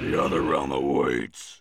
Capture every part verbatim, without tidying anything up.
The other realm awaits.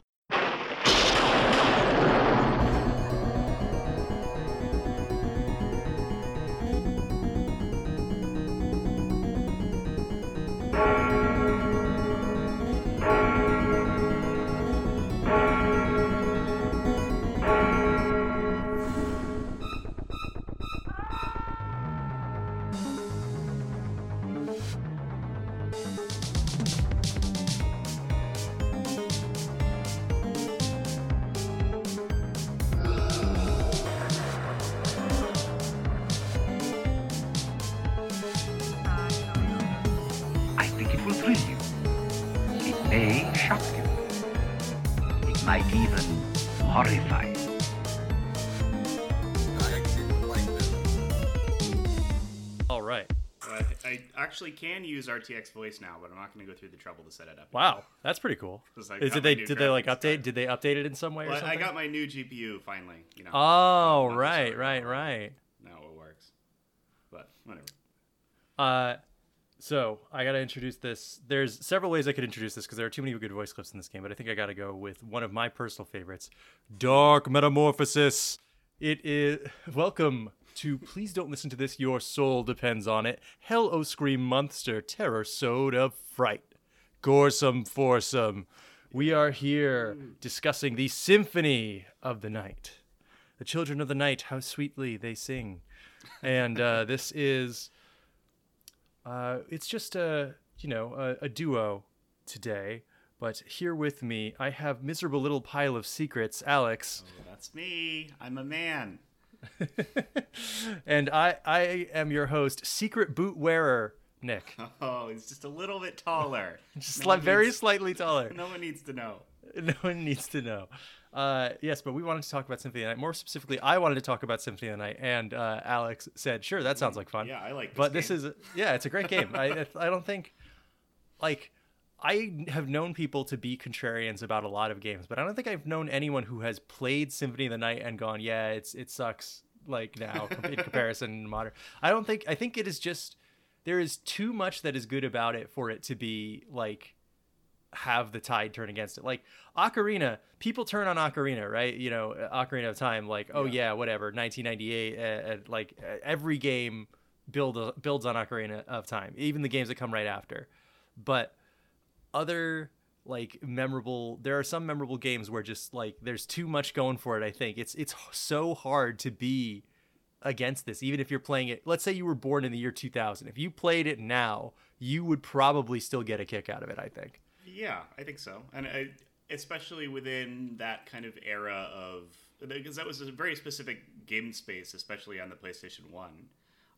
Actually can use R T X voice now, but I'm not going to go through the trouble to set it up. Wow, that's pretty cool. Is it they did they like update? Start. Did they update it in some way? Well, or something? I got my new G P U finally. You know. Oh um, right, right, right. Now it works, but whatever. Uh, so I got to introduce this. There's several ways I could introduce this because there are too many good voice clips in this game, but I think I got to go with one of my personal favorites, Dark Metamorphosis. It is welcome. To Please Don't Listen to This, Your Soul Depends on It, Hell O Scream Monster, Terror Sowed of Fright, Goresome Foursome. We are here discussing the Symphony of the Night. The children of the night, how sweetly they sing. And uh, this is, uh, it's just a, you know, a, a duo today. But here with me, I have miserable little pile of secrets, Alex. Oh, that's me. I'm a man. And I I am your host, secret boot wearer Nick. Oh, he's just a little bit taller. Just no sli- very needs, slightly taller. No one needs to know. No one needs to know. Uh, yes, but we wanted to talk about Symphony of the Night. More specifically, I wanted to talk about Symphony of the Night, and uh, Alex said, "Sure, that sounds like fun." Yeah, I like. This but game. This is yeah, it's a great game. I I don't think like. I have known people to be contrarians about a lot of games, but I don't think I've known anyone who has played Symphony of the Night and gone, yeah, it's it sucks, like, now in comparison to modern. I don't think, I think it is just, there is too much that is good about it for it to be, like, have the tide turn against it. Like, Ocarina, people turn on Ocarina, right? You know, Ocarina of Time, like, oh, yeah, yeah whatever, nineteen ninety-eight, uh, uh, like, uh, every game build uh, builds on Ocarina of Time, even the games that come right after. But other like memorable there are some memorable games where just like there's too much going for it. I think it's it's so hard to be against this, even if you're playing it. Let's say you were born in the year two thousand. If you played it now, you would probably still get a kick out of it. I think yeah I think so and I, especially within that kind of era of, because that was a very specific game space, especially on the PlayStation one.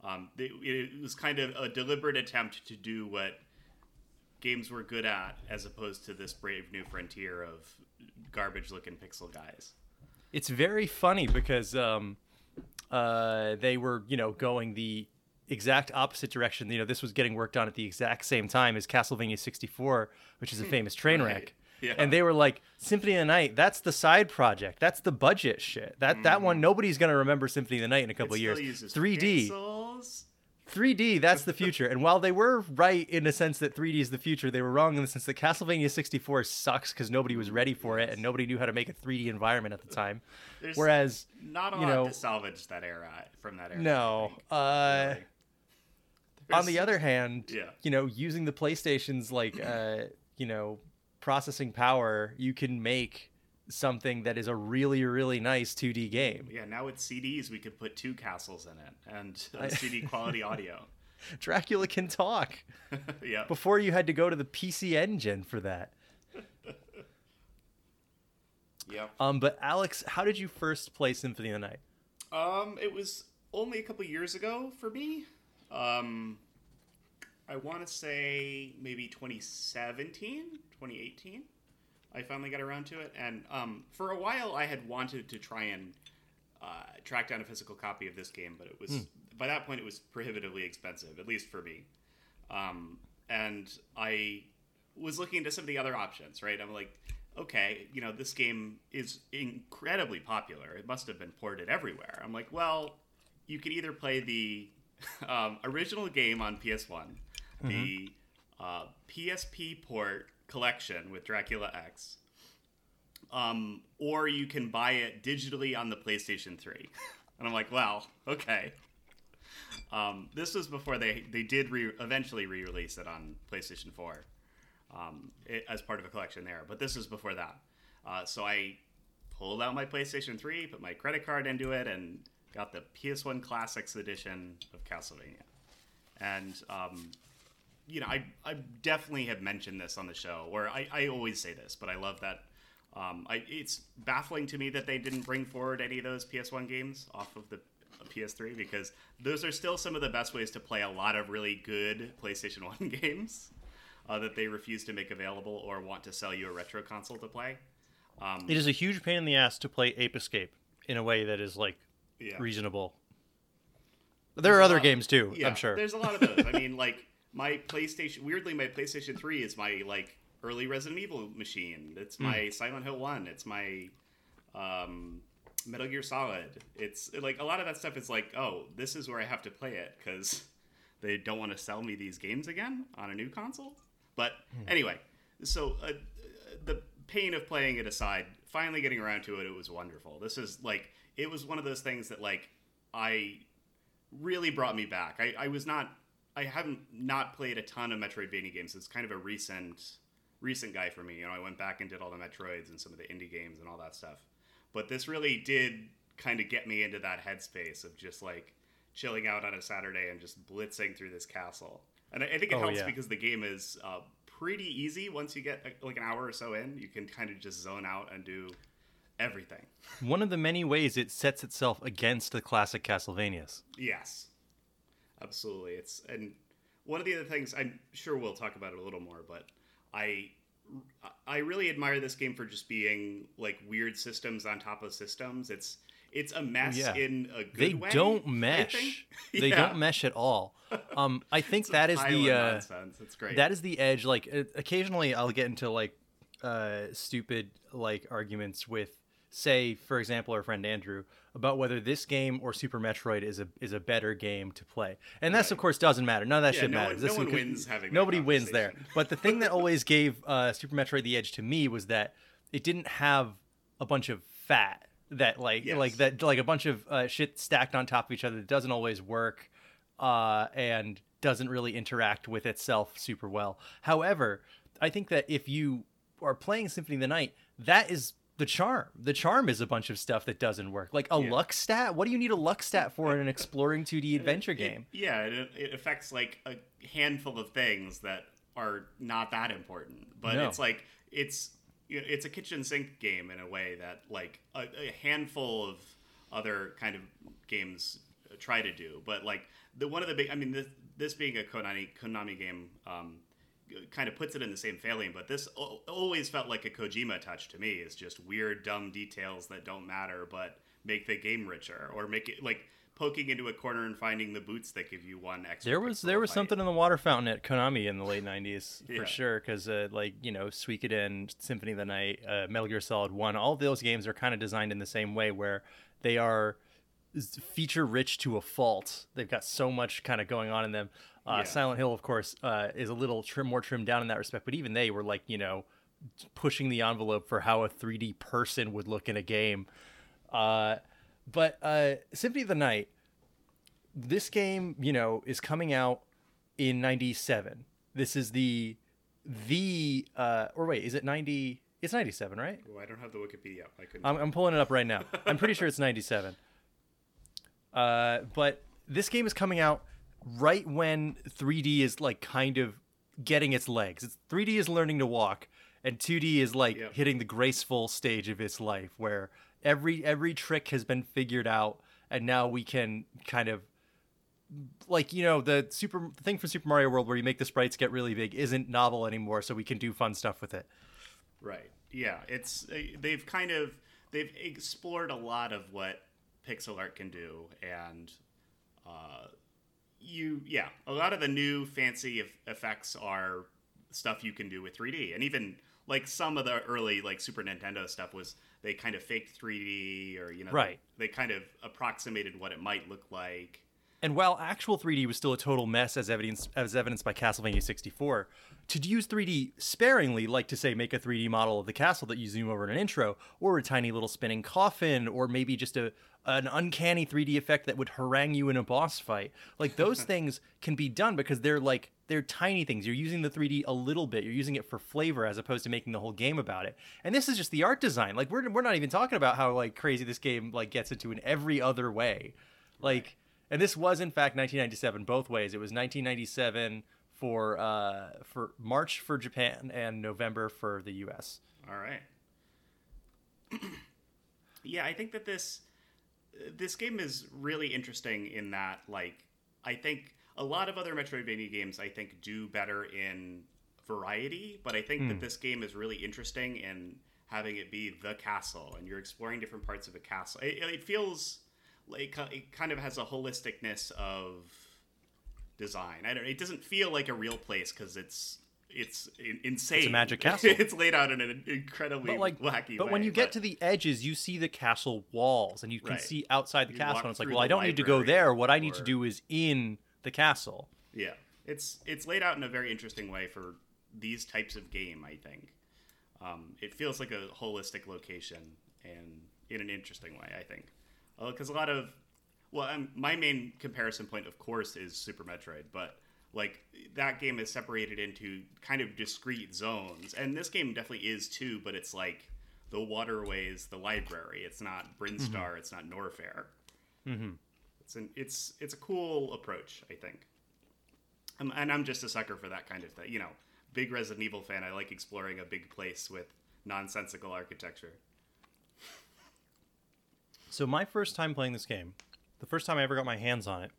Um it, it was kind of a deliberate attempt to do what games were good at, as opposed to this brave new frontier of garbage looking pixel guys. It's very funny because um uh they were, you know, going the exact opposite direction. You know, this was getting worked on at the exact same time as Castlevania sixty-four, which is a famous train wreck. Right. Yeah. And they were like, Symphony of the Night, that's the side project, that's the budget shit, that mm-hmm. that one nobody's gonna remember Symphony of the Night in a couple it still years uses three D pixels. three D, that's the future. And while they were right in the sense that three D is the future, they were wrong in the sense that Castlevania sixty-four sucks because nobody was ready for it and nobody knew how to make a three D environment at the time. There's Whereas, not a lot you know, to salvage that era from that era. No. Uh, really. On the other hand, yeah. you know, using the PlayStation's like uh, you know processing power, you can make something that is a really really nice two D game. Yeah, now with C Ds we could put two castles in it and uh, C D quality audio. Dracula can talk. Yeah. Before you had to go to the P C Engine for that. Yeah. Um but Alex, how did you first play Symphony of the Night? Um it was only a couple years ago for me. Um I want to say maybe twenty seventeen, twenty eighteen. I finally got around to it, and um, for a while I had wanted to try and uh, track down a physical copy of this game, but it was mm. by that point it was prohibitively expensive, at least for me. Um, and I was looking into some of the other options, right? I'm like, okay, you know, this game is incredibly popular. It must have been ported everywhere. I'm like, well, you could either play the um, original game on P S one, mm-hmm. the uh, P S P port collection with Dracula X. Um, or you can buy it digitally on the PlayStation three. And I'm like, wow, okay. Um, this was before they, they did re- eventually re-release it on PlayStation four um, it, as part of a collection there. But this was before that. Uh, so I pulled out my PlayStation three, put my credit card into it, and got the P S one Classics edition of Castlevania. And, um, you know, I, I definitely have mentioned this on the show, or I, I always say this, but I love that. Um, I, it's baffling to me that they didn't bring forward any of those P S one games off of the P S three, because those are still some of the best ways to play a lot of really good PlayStation one games uh, that they refuse to make available or want to sell you a retro console to play. Um, it is a huge pain in the ass to play Ape Escape in a way that is, like, yeah. reasonable. There there's are other lot, games, too, yeah, I'm sure. There's a lot of those. I mean, like, my PlayStation... Weirdly, my PlayStation three is my, like, early Resident Evil machine. It's my mm. Silent Hill one. It's my um, Metal Gear Solid. It's, like, a lot of that stuff is like, oh, this is where I have to play it, because they don't want to sell me these games again on a new console. But, mm. anyway, so uh, the pain of playing it aside, finally getting around to it, it was wonderful. This is, like, it was one of those things that, like, I... really brought me back. I, I was not... I haven't not played a ton of Metroidvania games. It's kind of a recent recent guy for me. You know, I went back and did all the Metroids and some of the indie games and all that stuff. But this really did kind of get me into that headspace of just, like, chilling out on a Saturday and just blitzing through this castle. And I, I think it oh, helps yeah. because the game is uh, pretty easy. Once you get, like, an hour or so in, you can kind of just zone out and do everything. One of the many ways it sets itself against the classic Castlevanias. Yes, absolutely. It's and one of the other things, I'm sure we'll talk about it a little more, but I I really admire this game for just being like weird systems on top of systems. It's it's a mess yeah. in a good they way. They don't mesh. yeah. They don't mesh at all. Um, I think that is the uh, nonsense. It's great. That is the edge. Like occasionally, I'll get into like uh, stupid like arguments with. Say, for example, our friend Andrew about whether this game or Super Metroid is a is a better game to play, and that's right. of course doesn't matter. None of that yeah, shit no matters. One, this no one could, wins having nobody wins there. But the thing that always gave uh, Super Metroid the edge to me was that it didn't have a bunch of fat that like yes. like that like a bunch of uh, shit stacked on top of each other that doesn't always work uh, and doesn't really interact with itself super well. However, I think that if you are playing Symphony of the Night, that is the charm. The charm is a bunch of stuff that doesn't work. Like a yeah. luck stat? What do you need a luck stat for in an exploring two D adventure it, game? It, yeah, it, it affects like a handful of things that are not that important. But no. it's like, it's it's a kitchen sink game in a way that like a, a handful of other kind of games try to do. But like the one of the big, I mean, this, this being a Konami, Konami game, um, kind of puts it in the same failing, but this always felt like a Kojima touch to me. It's just weird, dumb details that don't matter, but make the game richer, or make it like poking into a corner and finding the boots that give you one extra. There was there was fight. something in the water fountain at Konami in the late nineties yeah. for sure, because uh, like you know, Suikoden, Symphony of the Night, uh, Metal Gear Solid One, all of those games are kind of designed in the same way where they are feature rich to a fault. They've got so much kind of going on in them. Uh, yeah. Silent Hill, of course, uh, is a little trim, more trimmed down in that respect, but even they were like, you know, pushing the envelope for how a three D person would look in a game. Uh, but uh, Symphony of the Night, this game, you know, is coming out in ninety-seven. This is the, the uh, or wait, is it ninety? It's ninety-seven, right? Oh, I don't have the Wikipedia up. I couldn't. I'm, I'm pulling it up right now. I'm pretty sure it's ninety-seven. Uh, but this game is coming out right when three D is like kind of getting its legs. It's, three D is learning to walk, and two D is like yep. hitting the graceful stage of its life, where every every trick has been figured out, and now we can kind of like you know the super the thing from Super Mario World where you make the sprites get really big isn't novel anymore, so we can do fun stuff with it. Right. Yeah. It's they've kind of they've explored a lot of what pixel art can do, and uh you yeah a lot of the new fancy effects are stuff you can do with three D, and even like some of the early like Super Nintendo stuff was they kind of faked three D, or you know right. they, they kind of approximated what it might look like. And while actual three D was still a total mess, as evidenced, as evidenced by Castlevania sixty-four, to use three D sparingly, like to say make a three D model of the castle that you zoom over in an intro, or a tiny little spinning coffin, or maybe just a an uncanny three D effect that would harangue you in a boss fight. Like, those things can be done because they're like, they're tiny things. You're using the three D a little bit. You're using it for flavor as opposed to making the whole game about it. And this is just the art design. Like, we're we're not even talking about how, like, crazy this game, like, gets into in every other way. Like, and this was, in fact, nineteen ninety-seven both ways. It was nineteen ninety-seven for uh, for March for Japan and November for the U S. All right. Yeah, I think that this... This game is really interesting in that, like, I think a lot of other Metroidvania games, I think, do better in variety, but I think mm. that this game is really interesting in having it be the castle, and you're exploring different parts of a castle. It, it feels like it kind of has a holisticness of design. I don't. It doesn't feel like a real place because it's... It's insane. It's a magic castle. It's laid out in an incredibly but like, wacky but way. But when you get but... to the edges, you see the castle walls, and you can right. see outside the you castle. And it's like, well, I don't need to go there. What or... I need to do is in the castle. Yeah, it's it's laid out in a very interesting way for these types of game. I think um, it feels like a holistic location, and in an interesting way. I think because uh, a lot of well, um, my main comparison point, of course, is Super Metroid, but. Like, that game is separated into kind of discrete zones. And this game definitely is, too, but it's, like, the waterways, the library. It's not Brinstar. Mm-hmm. It's not Norfair. Mm-hmm. It's an it's it's a cool approach, I think. Um, and I'm just a sucker for that kind of thing. You know, big Resident Evil fan, I like exploring a big place with nonsensical architecture. So my first time playing this game, the first time I ever got my hands on it,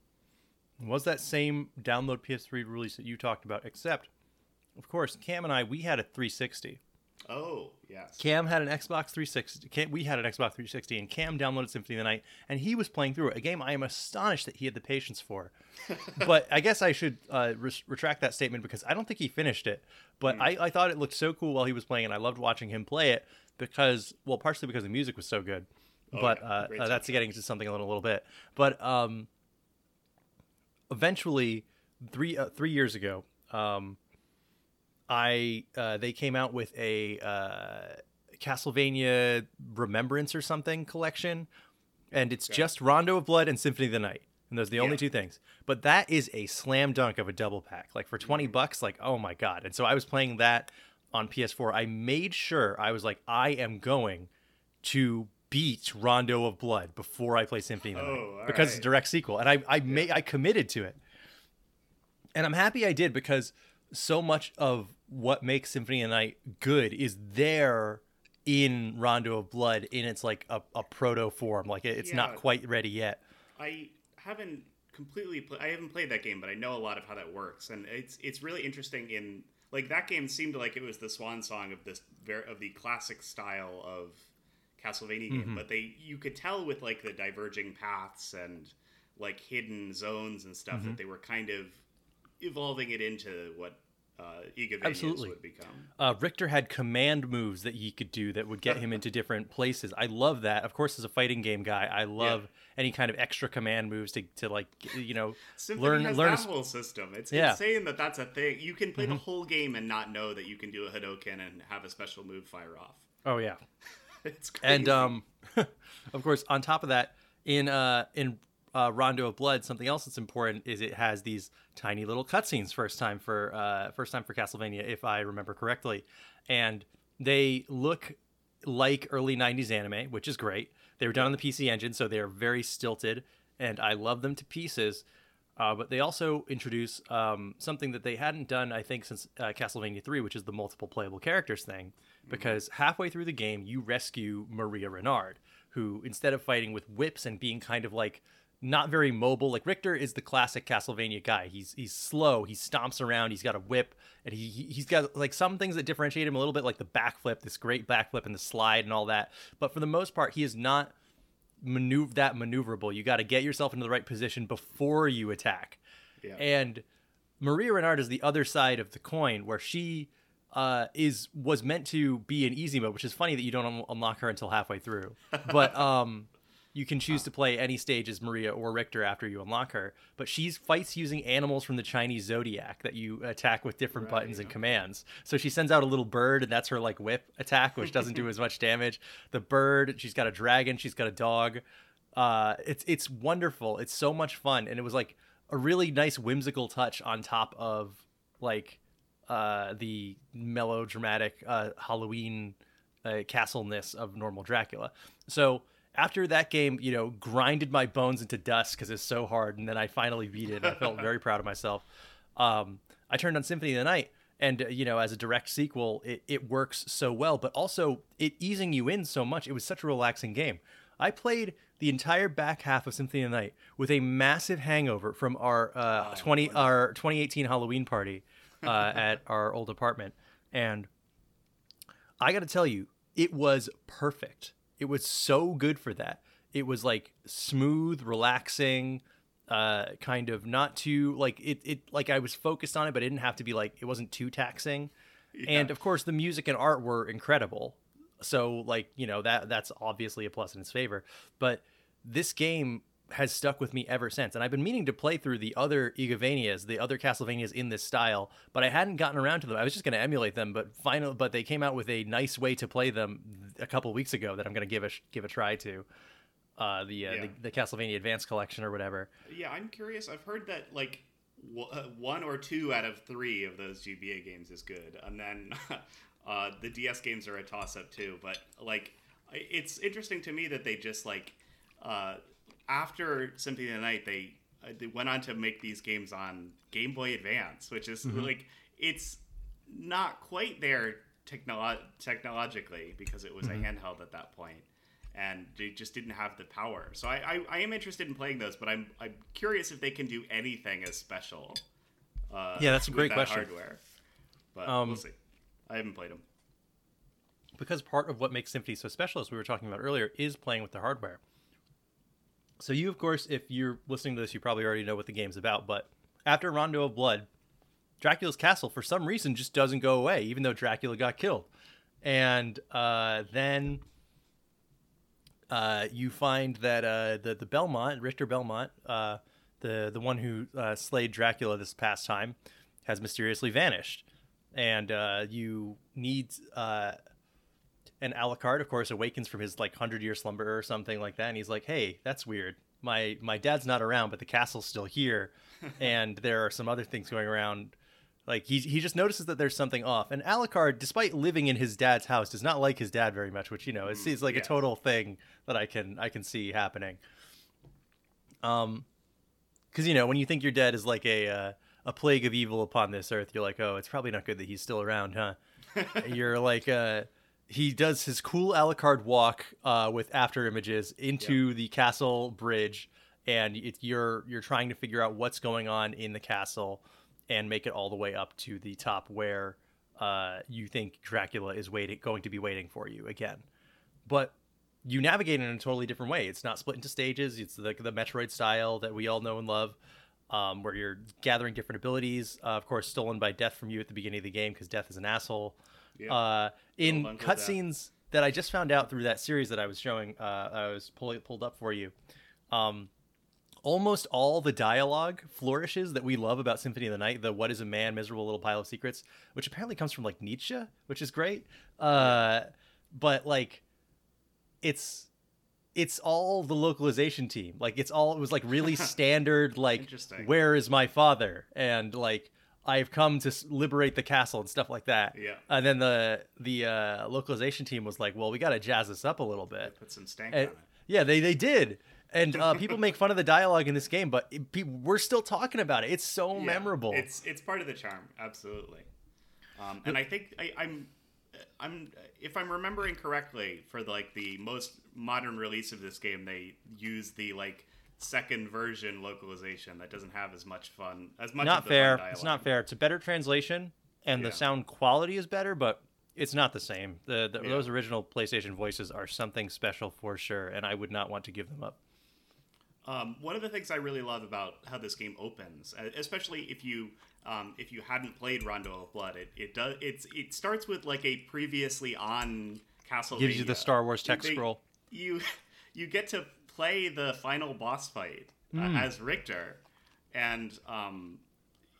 was that same download P S three release that you talked about, except, of course, Cam and I, we had a three sixty. Oh, yes. Cam had an Xbox three sixty. Cam, we had an Xbox three sixty, and Cam downloaded Symphony of the Night, and he was playing through it, a game I am astonished that he had the patience for. But I guess I should uh, re- retract that statement because I don't think he finished it. But mm. I, I thought it looked so cool while he was playing, and I loved watching him play it because, well, partially because the music was so good. Oh, but yeah. uh, uh, that's getting to something a little, a little bit. But... um Eventually, three uh, three years ago, um, I uh, they came out with a uh, Castlevania Remembrance or something collection, and it's okay. just Rondo of Blood and Symphony of the Night, and those are the yeah. only two things. But that is a slam dunk of a double pack, like for twenty bucks, like oh my god! And so I was playing that on P S four. I made sure I was like, I am going to beat Rondo of Blood before I play Symphony of the Night oh, because right. it's a direct sequel, and I I yeah. may I committed to it, and I'm happy I did because so much of what makes Symphony of the Night good is there in Rondo of Blood in its like a, a proto form, like it's yeah. not quite ready yet. I haven't completely pl- I haven't played that game, but I know a lot of how that works, and it's it's really interesting in like that game seemed like it was the swan song of this ver- of the classic style of Castlevania game, mm-hmm. but they you could tell with like the diverging paths and like hidden zones and stuff mm-hmm. that they were kind of evolving it into what uh, Igavania would become. Uh, Richter had command moves that he could do that would get him into different places. I love that. Of course, as a fighting game guy, I love yeah. any kind of extra command moves to, to like you know Symphony learn has learn that a... whole system. It's yeah. insane that that's a thing. You can play mm-hmm. the whole game and not know that you can do a Hadouken and have a special move fire off. Oh yeah. It's crazy. And um, of course, on top of that, in uh, in uh, Rondo of Blood, something else that's important is it has these tiny little cutscenes. First time for uh, first time for Castlevania, if I remember correctly, and they look like early nineties anime, which is great. They were done on the P C Engine, so they are very stilted, and I love them to pieces. Uh, but they also introduce um, something that they hadn't done, I think, since uh, Castlevania three, which is the multiple playable characters thing. Because halfway through the game, you rescue Maria Renard, who, instead of fighting with whips and being kind of like not very mobile, like Richter is the classic Castlevania guy. He's he's slow. He stomps around. He's got a whip, and he he's got like some things that differentiate him a little bit, like the backflip, this great backflip, and the slide, and all that. But for the most part, he is not maneuver that maneuverable. You got to get yourself into the right position before you attack. Yeah. And Maria Renard is the other side of the coin, where she. Uh, is was meant to be an easy mode, which is funny that you don't un- unlock her until halfway through. But um, You can choose to play any stage as Maria or Richter after you unlock her, but she fights using animals from the Chinese zodiac that you attack with different right, buttons yeah. and commands. So she sends out a little bird, and that's her like whip attack, which doesn't do as much damage. The bird, she's got a dragon, she's got a dog. Uh, it's it's wonderful. It's so much fun, and it was like a really nice whimsical touch on top of like uh, the melodramatic uh, Halloween uh, castleness of normal Dracula. So after that game, you know, grinded my bones into dust because it's so hard, and then I finally beat it. And I felt very proud of myself. Um, I turned on Symphony of the Night, and, uh, you know, as a direct sequel, it, it works so well, but also it easing you in so much. It was such a relaxing game. I played the entire back half of Symphony of the Night with a massive hangover from our uh, oh, twenty our twenty eighteen Halloween party uh, at our old apartment, and I got to tell you, it was perfect. It was so good for that. It was like smooth, relaxing, uh, kind of not too like it, it like I was focused on it, but it didn't have to be like, it wasn't too taxing. Yeah. And of course the music and art were incredible. So like, you know, that that's obviously a plus in its favor, but this game has stuck with me ever since. And I've been meaning to play through the other Igavanias, the other Castlevanias in this style, but I hadn't gotten around to them. I was just going to emulate them, but final, but they came out with a nice way to play them a couple weeks ago that I'm going to give a give a try to. Uh, the, uh, yeah. the the Castlevania Advance collection or whatever. Yeah, I'm curious. I've heard that like w- uh, one or two out of three of those G B A games is good, and then uh, the D S games are a toss-up too. But like, it's interesting to me that they just like. Uh, After Symphony of the Night, they uh, they went on to make these games on Game Boy Advance, which is mm-hmm. like it's not quite there technolo- technologically because it was mm-hmm. a handheld at that point, and they just didn't have the power. So I, I, I am interested in playing those, but I'm I'm curious if they can do anything as special. Uh, yeah, that's a great with that question. Hardware, but um, we'll see. I haven't played them because part of what makes Symphony so special, as we were talking about earlier, is playing with the hardware. So you, of course, if you're listening to this, you probably already know what the game's about, but after Rondo of Blood, Dracula's castle, for some reason, just doesn't go away, even though Dracula got killed. And uh, then uh, you find that uh, the, the Belmont, Richter Belmont, uh, the, the one who uh, slayed Dracula this past time, has mysteriously vanished. And uh, you need... Uh, And Alucard, of course, awakens from his like hundred-year slumber or something like that, and he's like, "Hey, that's weird. My my dad's not around, but the castle's still here, and there are some other things going around." Like he he just notices that there's something off. And Alucard, despite living in his dad's house, does not like his dad very much, which you know is, is like yeah. a total thing that I can I can see happening. Um, because you know when you think your dad is like a uh, a plague of evil upon this earth, you're like, "Oh, it's probably not good that he's still around, huh?" You're like uh. He does his cool Alucard walk uh, with after images into yep. the castle bridge, and it, you're you're trying to figure out what's going on in the castle and make it all the way up to the top where uh, you think Dracula is waiting, going to be waiting for you again. But you navigate it in a totally different way. It's not split into stages. It's the, the Metroid style that we all know and love, um, where you're gathering different abilities. Uh, of course, stolen by Death from you at the beginning of the game because Death is an asshole. Yeah. Uh, in cutscenes that. that I just found out through that series that I was showing, uh, I was pull- pulled up for you. Um, almost all the dialogue flourishes that we love about Symphony of the Night, the "What is a man, miserable little pile of secrets," which apparently comes from like Nietzsche, which is great. Uh, yeah. But like, it's it's all the localization team. Like it's all it was like really standard. Like, where is my father? And like. I've come to liberate the castle and stuff like that. Yeah. And then the the uh, localization team was like, well, we got to jazz this up a little bit. They put some stank and, on it. Yeah, they, they did. And uh, people make fun of the dialogue in this game, but it, people, we're still talking about it. It's so yeah. memorable. It's it's part of the charm. Absolutely. Um, and but, I think I, I'm, I'm if I'm remembering correctly, for like the most modern release of this game, they use the like, second version localization that doesn't have as much fun as much not of the fair fun it's not fair it's a better translation and yeah. the sound quality is better, but it's not the same. The, the yeah. those original PlayStation voices are something special for sure, and I would not want to give them up. Um one of the things I really love about how this game opens, especially if you um if you hadn't played Rondo of Blood, it, it does it's it starts with like a previously on Castlevania. Gives you the Star Wars text they, scroll you you get to play the final boss fight uh, mm. as Richter, and um,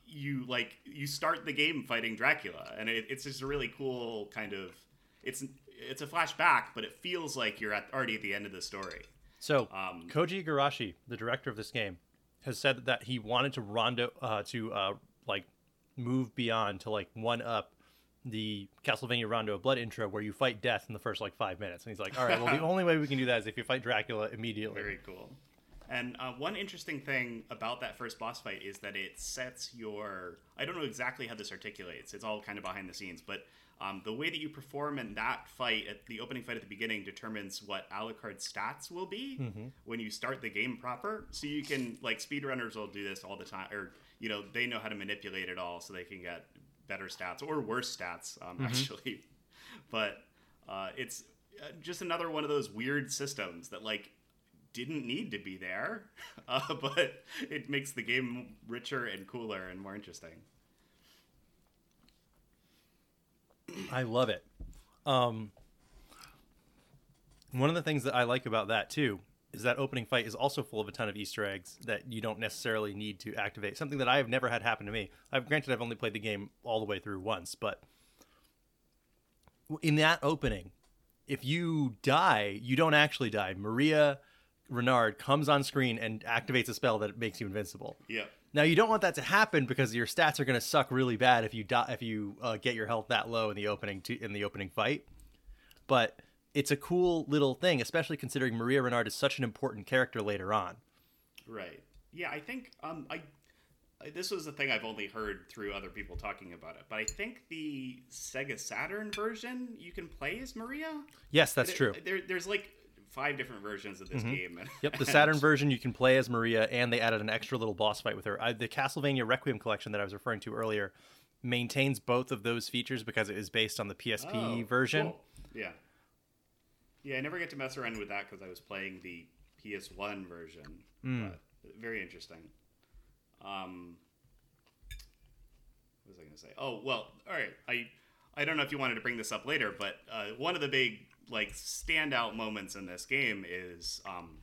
you like you start the game fighting Dracula, and it, it's just a really cool kind of it's it's a flashback, but it feels like you're at, already at the end of the story. So um, Koji Igarashi, the director of this game, has said that he wanted to rondo uh, to uh, like move beyond to like one up the Castlevania Rondo of Blood intro where you fight death in the first like five minutes. And he's like, all right, well, the only way we can do that is if you fight Dracula immediately. Very cool. And uh, one interesting thing about that first boss fight is that it sets your, I don't know exactly how this articulates. It's all kind of behind the scenes, but um, the way that you perform in that fight at the opening fight at the beginning determines what Alucard's stats will be mm-hmm. when you start the game proper. So you can like speedrunners will do this all the time, or, you know, they know how to manipulate it all so they can get better stats or worse stats um, mm-hmm. actually. But uh, it's just another one of those weird systems that like didn't need to be there, uh, but it makes the game richer and cooler and more interesting. I love it. Um, one of the things that I like about that too is that opening fight is also full of a ton of Easter eggs that you don't necessarily need to activate. Something that I have never had happen to me. I've granted I've only played the game all the way through once, but in that opening, if you die, you don't actually die. Maria Renard comes on screen and activates a spell that makes you invincible. Yeah. Now you don't want that to happen because your stats are going to suck really bad if you die, if you uh, get your health that low in the opening to, in the opening fight, but it's a cool little thing, especially considering Maria Renard is such an important character later on. Right. Yeah, I think um, I, I this was the thing I've only heard through other people talking about it, but I think the Sega Saturn version you can play as Maria. Yes, that's there, true. There, there's like five different versions of this mm-hmm. game. Yep, the Saturn version you can play as Maria, and they added an extra little boss fight with her. I, the Castlevania Requiem collection that I was referring to earlier maintains both of those features because it is based on the P S P oh, version. Cool. Yeah. Yeah, I never get to mess around with that because I was playing the P S one version. Mm. But very interesting. Um, what was I going to say? Oh, well, all right. I I don't know if you wanted to bring this up later, but uh, one of the big like standout moments in this game is um,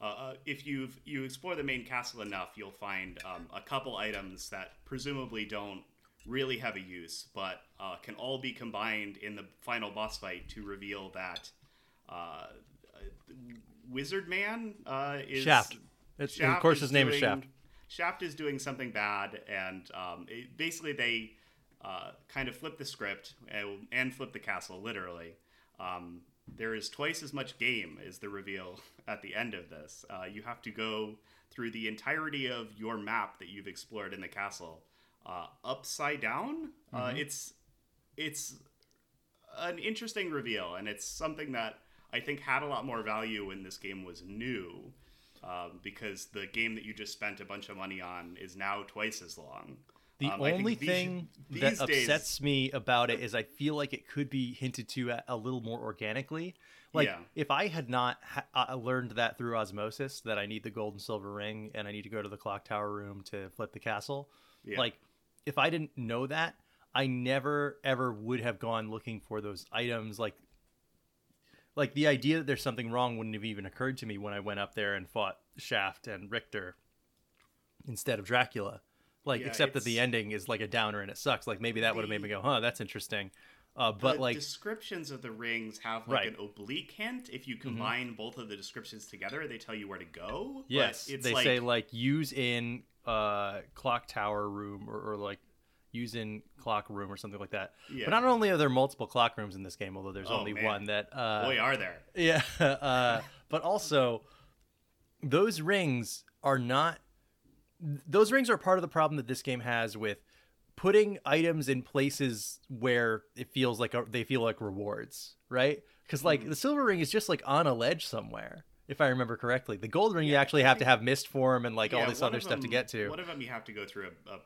uh, if you've you explore the main castle enough, you'll find um, a couple items that presumably don't really have a use, but uh, can all be combined in the final boss fight to reveal that Uh, Wizard Man uh, is Shaft. It's, Shaft of course, his name doing, is Shaft. Shaft is doing something bad, and um, it, basically they uh, kind of flip the script and, and flip the castle. Literally, um, there is twice as much game as the reveal at the end of this. Uh, you have to go through the entirety of your map that you've explored in the castle uh, upside down. Mm-hmm. Uh, it's it's an interesting reveal, and it's something that I think had a lot more value when this game was new, um, because the game that you just spent a bunch of money on is now twice as long. The um, only these, thing these that days... upsets me about it is I feel like it could be hinted to a, a little more organically. Like yeah. if I had not ha- I learned that through osmosis, that I need the gold and silver ring and I need to go to the clock tower room to flip the castle. Yeah. Like if I didn't know that, I never ever would have gone looking for those items. Like, Like, the idea that there's something wrong wouldn't have even occurred to me when I went up there and fought Shaft and Richter instead of Dracula. Like, yeah, except that the ending is, like, a downer and it sucks. Like, maybe that the, would have made me go, huh, that's interesting. Uh, but, like... descriptions of the rings have, like, right. an oblique hint. If you combine mm-hmm. both of the descriptions together, they tell you where to go. Yes, it's they like... say, like, use in uh, clock tower room or, or like... use in clock room or something like that. Yeah. But not only are there multiple clock rooms in this game, although there's oh, only man. one that... Uh, Boy, are there. Yeah. Uh, but also, those rings are not... Those rings are part of the problem that this game has with putting items in places where it feels like a, they feel like rewards, right? Because like mm-hmm. the silver ring is just like on a ledge somewhere, if I remember correctly. The gold ring, yeah, you actually have to have mist form and like yeah, all this other them, stuff to get to. One of them you have to go through a... a...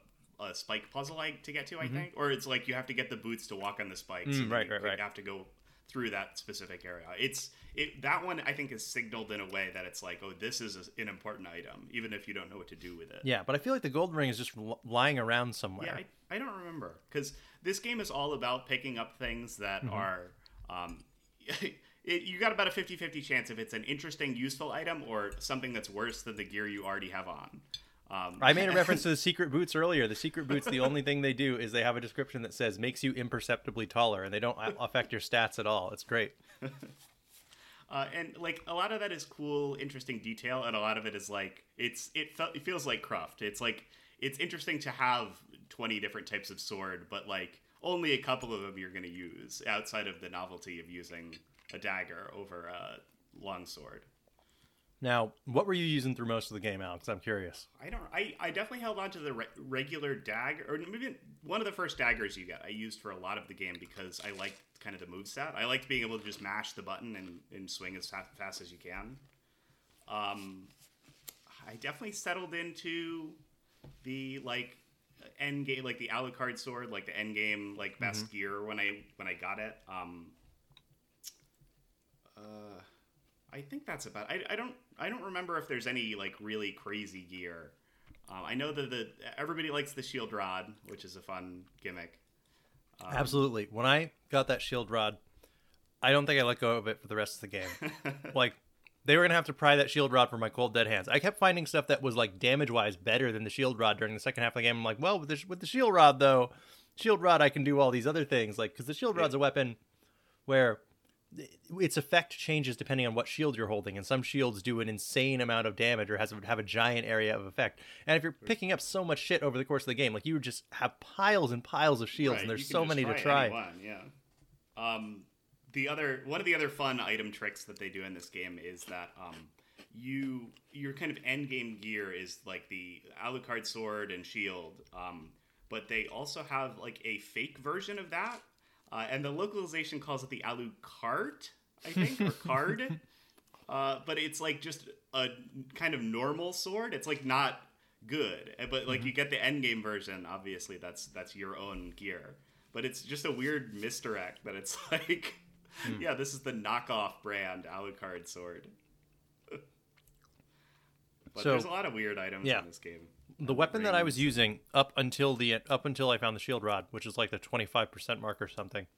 a spike puzzle like to get to, I mm-hmm. think, or it's like you have to get the boots to walk on the spikes. Mm, and right, you right, right. have to go through that specific area. It's it, that one I think is signaled in a way that it's like, oh, this is a, an important item, even if you don't know what to do with it. Yeah, but I feel like the gold ring is just l- lying around somewhere. Yeah, I, I don't remember because this game is all about picking up things that mm-hmm. are. Um, it, you got about a fifty-fifty chance if it's an interesting, useful item or something that's worse than the gear you already have on. Um, I made a reference to the secret boots earlier. The secret boots, the only thing they do is they have a description that says makes you imperceptibly taller, and they don't affect your stats at all. It's great. Uh, and like a lot of that is cool, interesting detail, and a lot of it is like it's it, fe- it feels like craft. It's like it's interesting to have twenty different types of sword, but like only a couple of them you're going to use outside of the novelty of using a dagger over a longsword. Now, what were you using through most of the game, Alex? I'm curious. I don't. I, I definitely held on to the re- regular dagger, or maybe one of the first daggers you got. I used for a lot of the game because I liked kind of the moveset. I liked being able to just mash the button and, and swing as fast, fast as you can. Um, I definitely settled into the like end game, like the Alucard sword, like the end game, like best mm-hmm. gear when I when I got it. Um. Uh. I think that's about it. I, I don't I don't remember if there's any like really crazy gear. Um, I know that the everybody likes the shield rod, which is a fun gimmick. Um, Absolutely. When I got that shield rod, I don't think I let go of it for the rest of the game. Like they were gonna have to pry that shield rod from my cold dead hands. I kept finding stuff that was like damage wise better than the shield rod during the second half of the game. I'm like, well, with the, with the shield rod though, shield rod I can do all these other things. Like because the shield rod's a weapon where its effect changes depending on what shield you're holding, and some shields do an insane amount of damage or has have a giant area of effect. And if you're picking up so much shit over the course of the game, like you just have piles and piles of shields, right, and there's so many try to try. Anyone, yeah. Um, the other one of the other fun item tricks that they do in this game is that um, you your kind of end game gear is like the Alucard sword and shield, um, but they also have like a fake version of that. Uh, and the localization calls it the Alucard, I think, or card. Uh, but it's like just a kind of normal sword. It's like not good. But like mm-hmm. you get the endgame version, obviously, that's that's your own gear. But it's just a weird misdirect that it's like, mm. yeah, this is the knockoff brand Alucard sword. But so, there's a lot of weird items yeah. in this game. The weapon that I was using up until the up until I found the shield rod, which is like the twenty-five percent mark or something,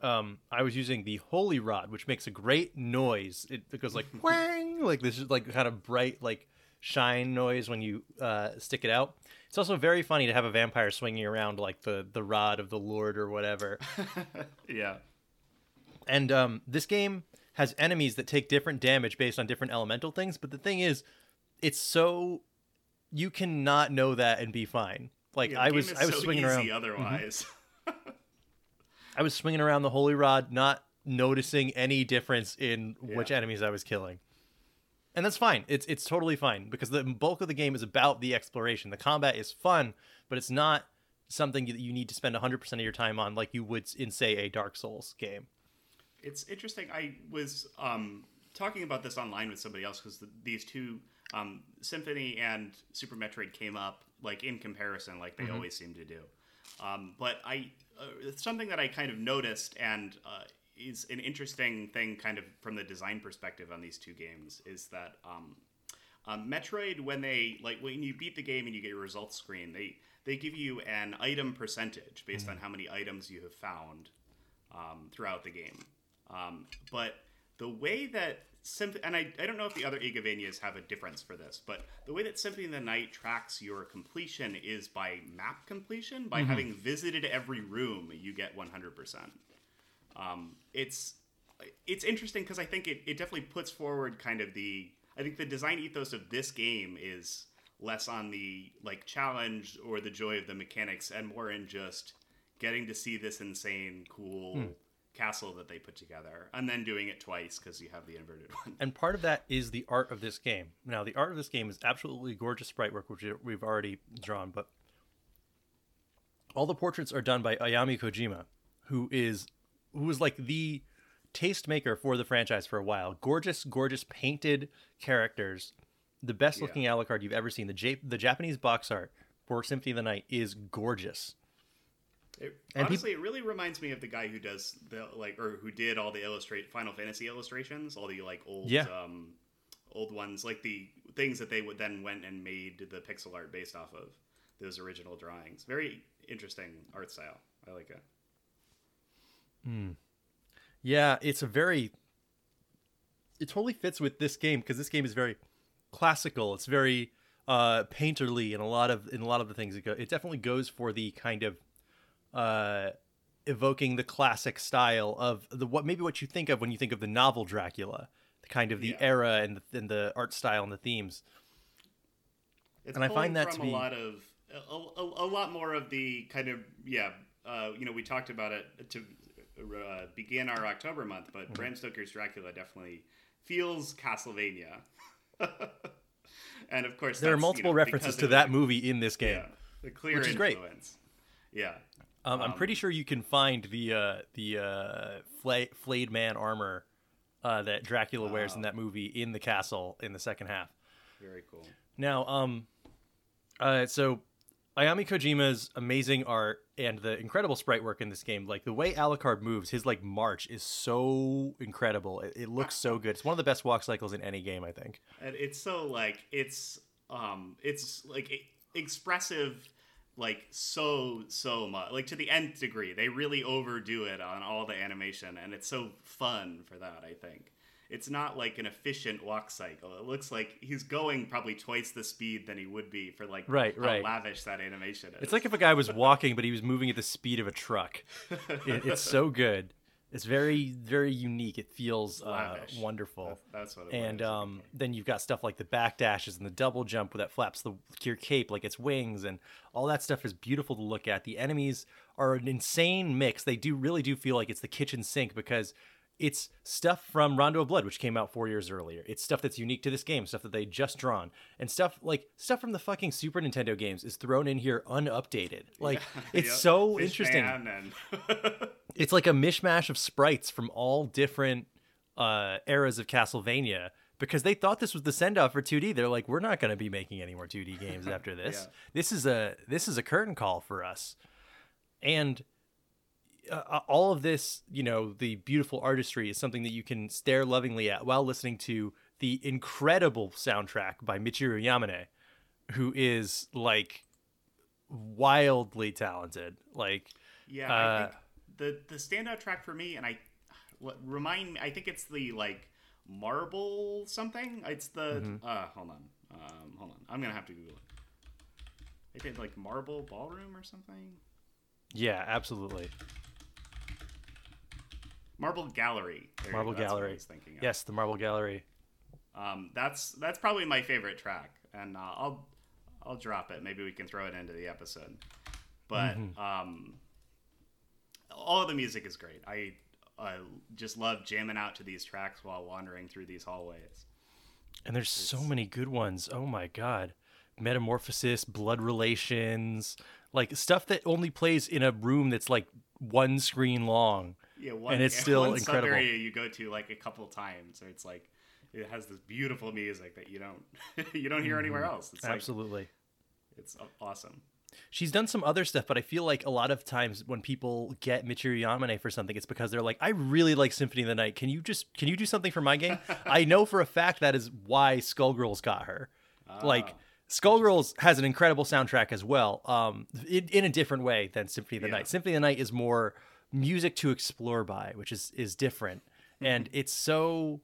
um, I was using the holy rod, which makes a great noise. It, it goes like whang, like this is like kind of bright like shine noise when you uh, stick it out. It's also very funny to have a vampire swinging around like the the rod of the Lord or whatever. yeah. And um, this game has enemies that take different damage based on different elemental things, but the thing is, it's so. You cannot know that and be fine. Like yeah, I was, I was so swinging easy around. Otherwise, mm-hmm. I was swinging around the holy rod, not noticing any difference in yeah. which enemies I was killing, and that's fine. It's it's totally fine because the bulk of the game is about the exploration. The combat is fun, but it's not something that you need to spend one hundred percent of your time on, like you would in say a Dark Souls game. It's interesting. I was um, talking about this online with somebody else because the, these two. Um, Symphony and Super Metroid came up like in comparison, like they mm-hmm. always seem to do. Um, but I, uh, it's something that I kind of noticed and uh, is an interesting thing, kind of from the design perspective on these two games, is that um, uh, Metroid, when they like when you beat the game and you get your results screen, they they give you an item percentage based mm-hmm. on how many items you have found um, throughout the game. Um, but the way that And I, I don't know if the other Igavanias have a difference for this, but the way that Symphony of the Night tracks your completion is by map completion. By mm-hmm. having visited every room, you get one hundred percent. Um, it's it's interesting because I think it, it definitely puts forward kind of the... I think the design ethos of this game is less on the like challenge or the joy of the mechanics and more in just getting to see this insane, cool... Mm. castle that they put together, and then doing it twice because you have the inverted one. And part of that is the art of this game. Now, the art of this game is absolutely gorgeous sprite work, which we've already drawn, but all the portraits are done by Ayami Kojima, who is who was like the tastemaker for the franchise for a while. Gorgeous, gorgeous painted characters. The best-looking yeah. Alucard you've ever seen. The, J- the Japanese box art for Symphony of the Night is gorgeous. It, honestly, people, it really reminds me of the guy who does the like, or who did all the illustrate Final Fantasy illustrations, all the like old, yeah. um, old ones, like the things that they would then went and made the pixel art based off of those original drawings. Very interesting art style. I like it. Mm. Yeah, it's a very it totally fits with this game because this game is very classical. It's very uh, painterly in a lot of in a lot of the things it go. It definitely goes for the kind of uh, evoking the classic style of the what maybe what you think of when you think of the novel Dracula, the kind of the yeah. era and the, and the art style and the themes. It's and I find that from to be a lot of a, a, a lot more of the kind of yeah uh, you know we talked about it to uh, begin our October month, but mm-hmm. Bram Stoker's Dracula definitely feels Castlevania. And of course there are multiple you know, references to that movie in this game, yeah, the clear which is influence. Great. Yeah, um, um, I'm pretty sure you can find the uh, the uh, fla- flayed man armor uh, that Dracula uh, wears in that movie in the castle in the second half. Very cool. Now, um, uh, so Ayami Kojima's amazing art and the incredible sprite work in this game, like the way Alucard moves, his like march is so incredible. It, it looks so good. It's one of the best walk cycles in any game, I think. And it's so like it's um it's like it, expressive, like so so much, like to the nth degree. They really overdo it on all the animation, and it's so fun for that, I think. It's not like an efficient walk cycle. It looks like he's going probably twice the speed than he would be for like right, how right. lavish that animation is. It's like if a guy was walking, but he was moving at the speed of a truck. It, it's so good. It's very, very unique. It feels uh, wonderful. That's, that's what it is. And um, then you've got stuff like the back dashes and the double jump that flaps the your cape like it's wings, and all that stuff is beautiful to look at. The enemies are an insane mix. They do really do feel like it's the kitchen sink because it's stuff from Rondo of Blood, which came out four years earlier. It's stuff that's unique to this game, stuff that they just drawn, and stuff like stuff from the fucking Super Nintendo games is thrown in here unupdated. Like yeah, it's yep. so Fish interesting. And... it's like a mishmash of sprites from all different uh, eras of Castlevania because they thought this was the send off for two D. They're like, we're not going to be making any more two D games after this. Yeah. This is a this is a curtain call for us, and. Uh, all of this, you know, the beautiful artistry is something that you can stare lovingly at while listening to the incredible soundtrack by Michiru Yamane, who is like wildly talented. Like, yeah, uh, I think the the standout track for me, and I remind me, I think it's the like Marble something. It's the mm-hmm. uh, hold on, um, hold on, I'm gonna have to Google it. I think like Marble Ballroom or something. Yeah, absolutely. Marble Gallery. There Marble Gallery. I was thinking of. Yes, the Marble Gallery. Um, that's that's probably my favorite track, and uh, I'll I'll drop it. Maybe we can throw it into the episode. But mm-hmm. um, all of the music is great. I I just love jamming out to these tracks while wandering through these hallways. And there's it's... so many good ones. Oh my god, Metamorphosis, Blood Relations, like stuff that only plays in a room that's like one screen long. Yeah, one, and it's still one incredible. One area you go to like a couple times, or it's like it has this beautiful music that you don't you don't hear anywhere else. It's absolutely, like, it's awesome. She's done some other stuff, but I feel like a lot of times when people get Michiru Yamane for something, it's because they're like, "I really like Symphony of the Night. Can you just can you do something for my game?" I know for a fact that is why Skullgirls got her. Oh. Like. Skullgirls has an incredible soundtrack as well, um, in, in a different way than Symphony of the yeah. Night. Symphony of the Night is more music to explore by, which is, is different. Mm-hmm. And it's so,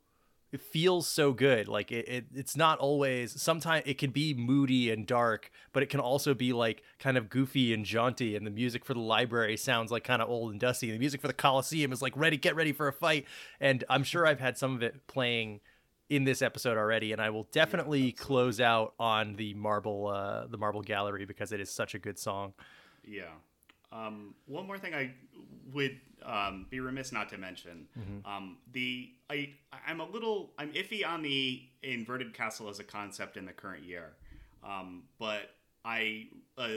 it feels so good. Like it, it, it's not always, sometimes it can be moody and dark, but it can also be like kind of goofy and jaunty. And the music for the library sounds like kind of old and dusty. And the music for the Coliseum is like, ready, get ready for a fight. And I'm sure I've had some of it playing in this episode already, and I will definitely yeah, close out on the Marble, uh, the Marble Gallery because it is such a good song. Yeah. Um, one more thing I would um, be remiss not to mention: mm-hmm. um, the I I'm a little I'm iffy on the inverted castle as a concept in the current year, um, but I uh,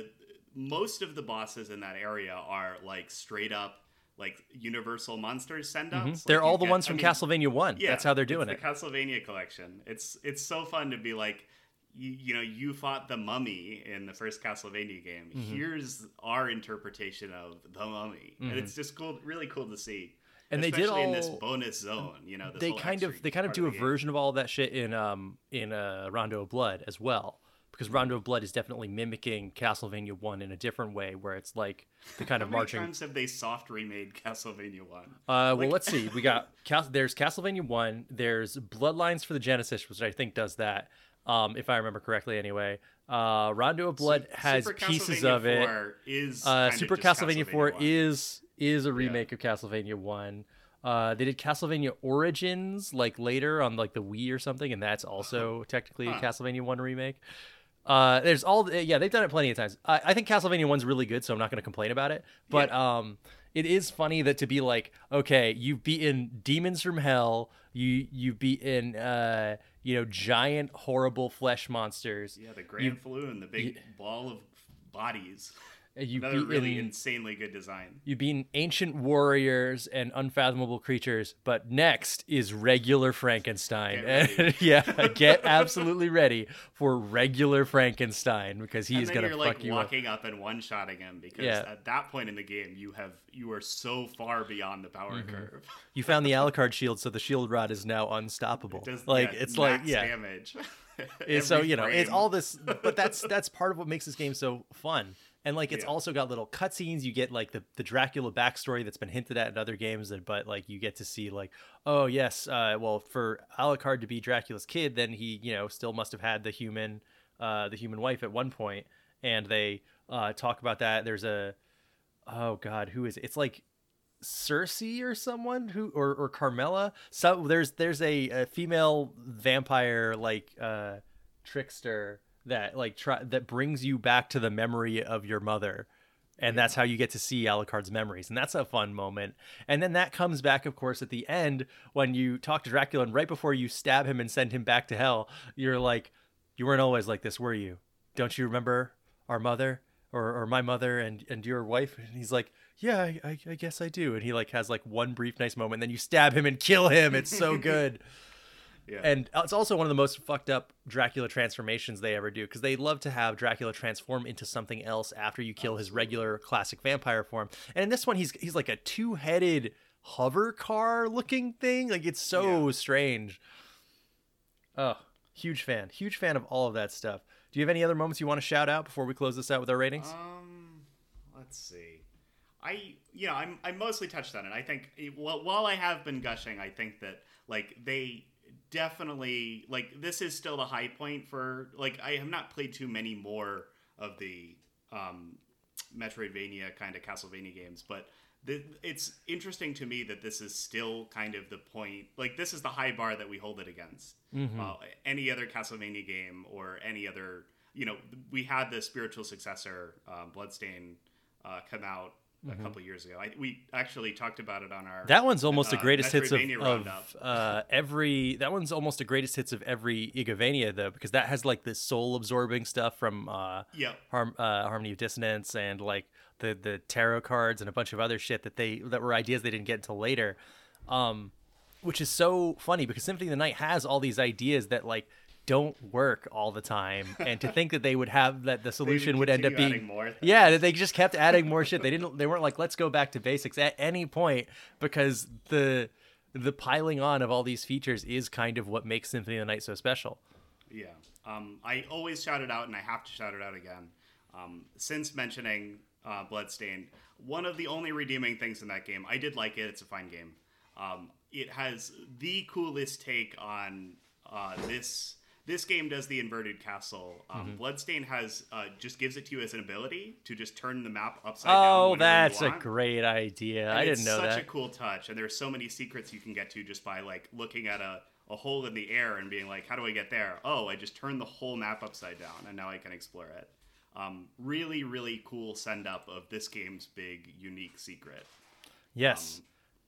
most of the bosses in that area are like straight up. Like Universal Monsters send-ups. Mm-hmm. Like they're all the get, ones from I mean, Castlevania one. Yeah, that's how they're doing it's the it. The Castlevania collection. It's it's so fun to be like, you, you know, you fought the mummy in the first Castlevania game. Mm-hmm. Here's our interpretation of the mummy, mm-hmm. and it's just cool, really cool to see. And especially they did all in this bonus zone. You know, this they, whole kind of, they kind of they kind of do a version of all that shit in um in uh, Rondo of Blood as well. because Rondo of Blood is definitely mimicking Castlevania one in a different way, where it's like the kind of How marching. How many times have they soft remade Castlevania one? Uh, like... Well, let's see. We got there's Castlevania one. There's Bloodlines for the Genesis, which I think does that, um, if I remember correctly. Anyway, uh, Rondo of Blood so, has Super pieces of it. Is uh, Super Castlevania, Castlevania four one. is is a remake yeah. of Castlevania one. Uh, they did Castlevania Origins like later on like the Wii or something, and that's also technically huh. a Castlevania one remake. Uh, there's all the, yeah, they've done it plenty of times. I, I think Castlevania one's really good, so I'm not going to complain about it. But yeah. um, it is funny that to be like, okay, you've beaten demons from hell, you you've beaten uh, you know giant horrible flesh monsters. Yeah, the Grand you, Flu and the big you, ball of bodies. You've Another beaten, really insanely good design. You've beaten ancient warriors and unfathomable creatures, but next is regular Frankenstein. Get yeah, get absolutely ready for regular Frankenstein because he's going to fuck like, you up. Walking up and one-shotting him because yeah. at that point in the game, you have you are so far beyond the power mm-hmm. curve. You found the Alucard shield, so the shield rod is now unstoppable. It does, like yeah, it's like yeah, damage. So you know frame. It's all this, but that's that's part of what makes this game so fun. And, like, it's yeah. also got little cutscenes. You get, like, the, the Dracula backstory that's been hinted at in other games. That, but, like, you get to see, like, oh, yes, uh, well, for Alucard to be Dracula's kid, then he, you know, still must have had the human uh, the human wife at one point. And they uh, talk about that. There's a, oh, God, who is it? It's, like, Circe or someone who, or, or Carmella. So there's there's a, a female vampire, like, uh, trickster that like try that brings you back to the memory of your mother, and yeah. that's how you get to see Alucard's memories, and that's a fun moment. And then that comes back, of course, at the end when you talk to Dracula, and right before you stab him and send him back to hell, you're like, you weren't always like this, were you? Don't you remember our mother or, or my mother and and your wife? And he's like, yeah, I, I, I guess I do. And he like has like one brief nice moment, and then you stab him and kill him. It's so good. Yeah. And it's also one of the most fucked up Dracula transformations they ever do, because they love to have Dracula transform into something else after you kill his regular classic vampire form. And in this one, he's he's like a two-headed hover car looking thing. Like, it's so yeah. strange. Oh, huge fan. Huge fan of all of that stuff. Do you have any other moments you want to shout out before we close this out with our ratings? Um, let's see. I, you know, I'm, I mostly touched on it. I think, well, while I have been gushing, I think that, like, they... definitely like this is still the high point for like I have not played too many more of the um Metroidvania kind of Castlevania games, but the, it's interesting to me that this is still kind of the point, like this is the high bar that we hold it against. Mm-hmm. Uh, any other Castlevania game or any other, you know, we had the spiritual successor uh, Bloodstained uh, come out a mm-hmm. couple years ago. I, we actually talked about it on our that one's almost uh, the greatest hits of, of uh, every that one's almost the greatest hits of every Igavania though, because that has like this soul absorbing stuff from uh, yeah. Harm, uh, Harmony of Dissonance and like the, the tarot cards and a bunch of other shit that they that were ideas they didn't get until later, um, which is so funny because Symphony of the Night has all these ideas that like don't work all the time, and to think that they would have that the solution would end up being more yeah that they just kept adding more shit. They didn't they weren't like let's go back to basics at any point, because the the piling on of all these features is kind of what makes Symphony of the Night so special. Yeah. um I always shout it out, and I have to shout it out again. Um since mentioning uh Bloodstained, one of the only redeeming things in that game, I did like it. It's a fine game. Um it has the coolest take on uh this This game does the inverted castle. Um, mm-hmm. Bloodstained has uh, just gives it to you as an ability to just turn the map upside oh, down. Oh, that's a great idea. And I didn't know that. It's such a cool touch, and there's so many secrets you can get to just by like looking at a, a hole in the air and being like, how do I get there? Oh, I just turned the whole map upside down, and now I can explore it. Um, really, really cool send-up of this game's big, unique secret. Yes.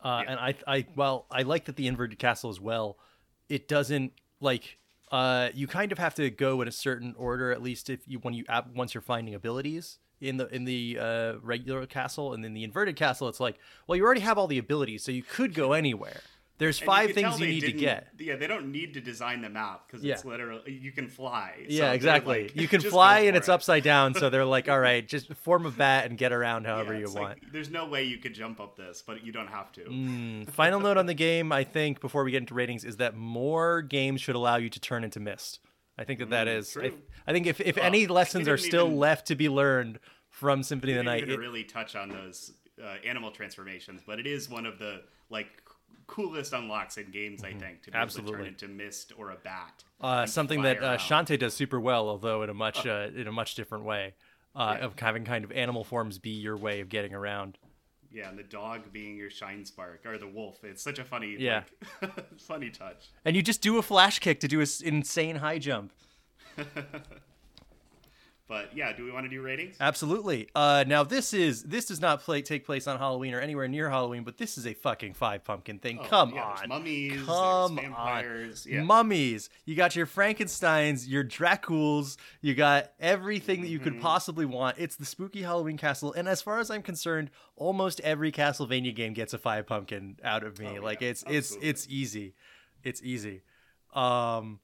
Um, uh, yeah. And I, I, well, I like that the inverted castle as well. It doesn't, like... Uh, you kind of have to go in a certain order, at least if you when you once you're finding abilities in the in the uh, regular castle, and then the inverted castle. It's like, well, you already have all the abilities, so you could go anywhere. There's and five you things you need to get. Yeah, they don't need to design the map because yeah. it's literally you can fly. So yeah, exactly. Like, you can fly and it's it. upside down, so they're like, all right, just form a bat and get around however yeah, you want. Like, there's no way you could jump up this, but you don't have to. Mm, final note on the game, I think, before we get into ratings, is that more games should allow you to turn into mist. I think that that is. I, I think if, if well, any lessons are still even, left to be learned from Symphony of the Night, it really touch on those uh, animal transformations. But it is one of the like coolest unlocks in games, mm-hmm. I think, to be Absolutely. able to turn into mist or a bat. Uh, something that uh, Shantae does super well, although in a much uh, in a much different way, uh, yeah. of having kind of animal forms be your way of getting around. Yeah, and the dog being your shine spark, or the wolf. It's such a funny, yeah. like, funny touch. And you just do a flash kick to do an insane high jump. But yeah, do we want to do ratings? Absolutely. Uh, now this is this does not play take place on Halloween or anywhere near Halloween, but this is a fucking five pumpkin thing. Oh, Come yeah, on, there's mummies, Come there's vampires, on. Yeah. mummies. You got your Frankensteins, your Draculas, you got everything mm-hmm. that you could possibly want. It's the spooky Halloween castle, and as far as I'm concerned, almost every Castlevania game gets a five pumpkin out of me. Oh, like yeah. it's Absolutely. it's it's easy, it's easy. Um,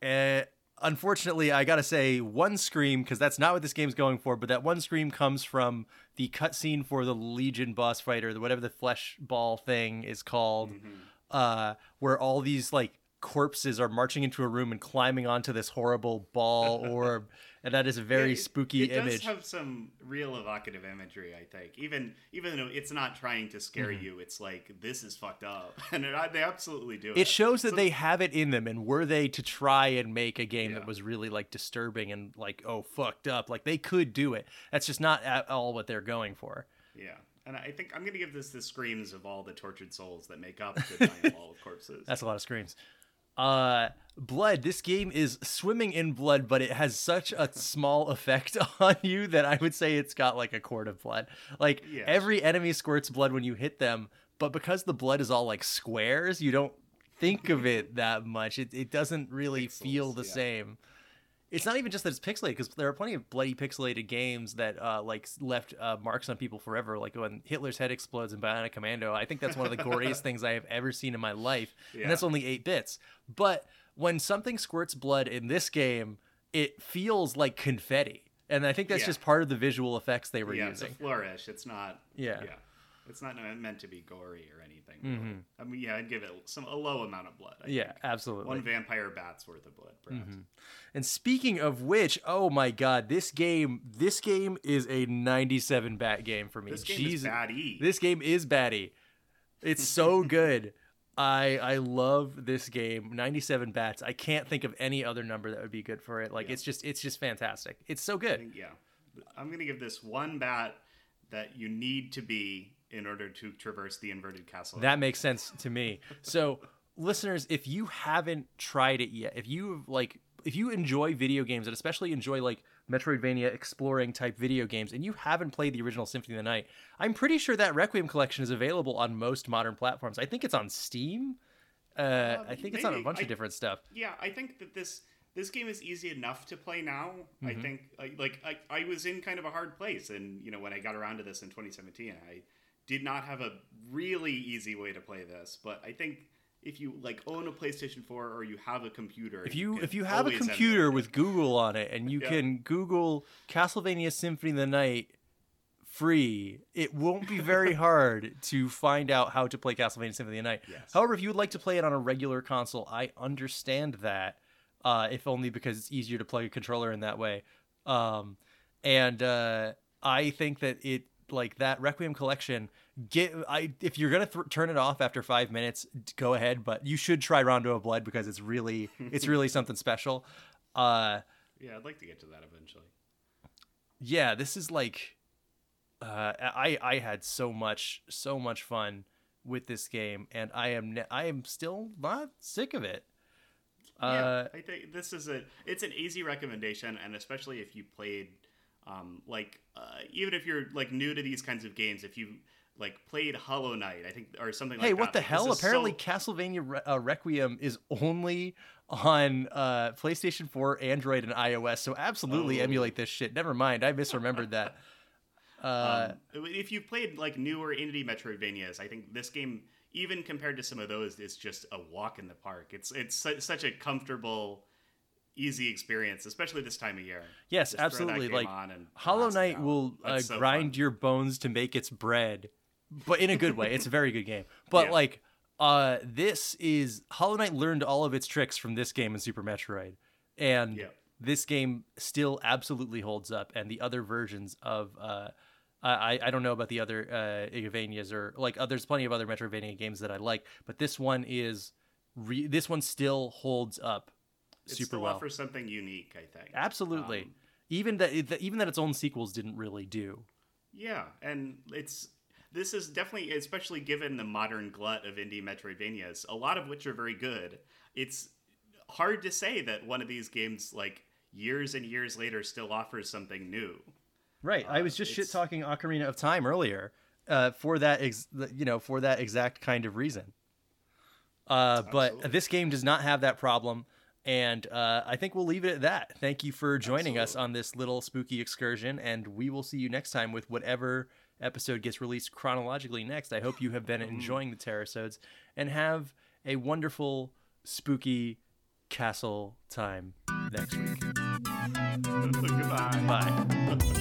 and. Unfortunately, I gotta say one scream, because that's not what this game's going for, but that one scream comes from the cutscene for the Legion boss fight, or whatever the flesh ball thing is called, mm-hmm. uh, where all these like corpses are marching into a room and climbing onto this horrible ball orb, and that is a very yeah, it, spooky it image. It does have some real evocative imagery, I think. Even even though it's not trying to scare mm-hmm. you, it's like, this is fucked up, and it, they absolutely do it. It shows that so, they have it in them, and were they to try and make a game yeah. that was really like disturbing and like, oh, fucked up, like they could do it. That's just not at all what they're going for. Yeah. And I think I'm going to give this the screams of all the tortured souls that make up the giant wall of corpses. That's a lot of screams. Uh, blood. This game is swimming in blood, but it has such a small effect on you that I would say it's got like a quart of blood. Like yeah. every enemy squirts blood when you hit them, but because the blood is all like squares, you don't think of it that much. It it doesn't really Pixels, feel the yeah. same. It's not even just that it's pixelated, because there are plenty of bloody pixelated games that uh, like left uh, marks on people forever. Like when Hitler's head explodes in Bionic Commando, I think that's one of the goriest things I have ever seen in my life, yeah. and that's only eight bits. But when something squirts blood in this game, it feels like confetti, and I think that's yeah. just part of the visual effects they were yeah, using. Yeah, it's a flourish. It's not. Yeah. yeah. It's not meant to be gory or anything. Really. Mm-hmm. I mean, yeah, I'd give it some a low amount of blood. I yeah, think. absolutely. One vampire bat's worth of blood, perhaps. Mm-hmm. And speaking of which, oh my god, this game, this game is a ninety-seven bat game for me. This game Jeez. is baddie. This game is baddie. It's so good. I I love this game. ninety-seven bats. I can't think of any other number that would be good for it. Like yeah. it's just it's just fantastic. It's so good. I think, yeah, I'm gonna give this one bat that you need to be. In order to traverse the inverted castle. That makes sense to me. So, listeners, if you haven't tried it yet, if you like, if you enjoy video games, and especially enjoy like Metroidvania exploring type video games, and you haven't played the original Symphony of the Night, I'm pretty sure that Requiem collection is available on most modern platforms. I think it's on Steam. Uh, uh, I think maybe. it's on a bunch I, of different stuff. Yeah, I think that this... This game is easy enough to play now. Mm-hmm. I think, like, I, I was in kind of a hard place, and you know, when I got around to this in twenty seventeen, I did not have a really easy way to play this. But I think if you like own a PlayStation four or you have a computer, if you, you if you have a computer with Google on it, and you yeah. can Google Castlevania Symphony of the Night free, it won't be very hard to find out how to play Castlevania Symphony of the Night. Yes. However, if you would like to play it on a regular console, I understand that. Uh, if only because it's easier to plug a controller in that way. Um, and uh, I think that it, like that Requiem collection, get, I if you're going to th- turn it off after five minutes, go ahead. But you should try Rondo of Blood, because it's really, it's really something special. Uh, yeah, I'd like to get to that eventually. Yeah, this is like, uh, I I had so much, so much fun with this game. And I am ne- I am still not sick of it. Uh, yeah, I think this is a, it's an easy recommendation, and especially if you played, um, like, uh, even if you're, like, new to these kinds of games, if you, like, played Hollow Knight, I think, or something like that. Hey, what the hell? Apparently Castlevania Re- uh, Requiem is only on uh, PlayStation four, Android, and iOS, so absolutely oh. emulate this shit. Never mind, I misremembered that. Uh, um, if you played, like, newer indie Metroidvanias, I think this game... Even compared to some of those, it's just a walk in the park. It's it's su- such a comfortable, easy experience, especially this time of year. Yes, just absolutely. Like Hollow Knight will uh, so grind fun. your bones to make its bread, but in a good way. It's a very good game. But yeah. like uh, this is Hollow Knight learned all of its tricks from this game in Super Metroid. And yeah. this game still absolutely holds up. And the other versions of, uh, I, I don't know about the other uh, Igavanias or like, uh, there's plenty of other Metroidvania games that I like, but this one is, re- this one still holds up it super still well. It offers something unique, I think. Absolutely. Um, even that, even that its own sequels didn't really do. Yeah, and it's this is definitely, especially given the modern glut of indie Metroidvanias, a lot of which are very good. It's hard to say that one of these games, like, years and years later still offers something new. Right. Uh, I was just shit talking Ocarina of Time earlier uh, for that, ex- you know, for that exact kind of reason. Uh, but this game does not have that problem. And uh, I think we'll leave it at that. Thank you for joining Absolutely. us on this little spooky excursion. And we will see you next time with whatever episode gets released chronologically next. I hope you have been enjoying the Terrasodes and have a wonderful, spooky castle time next week. Goodbye. Bye.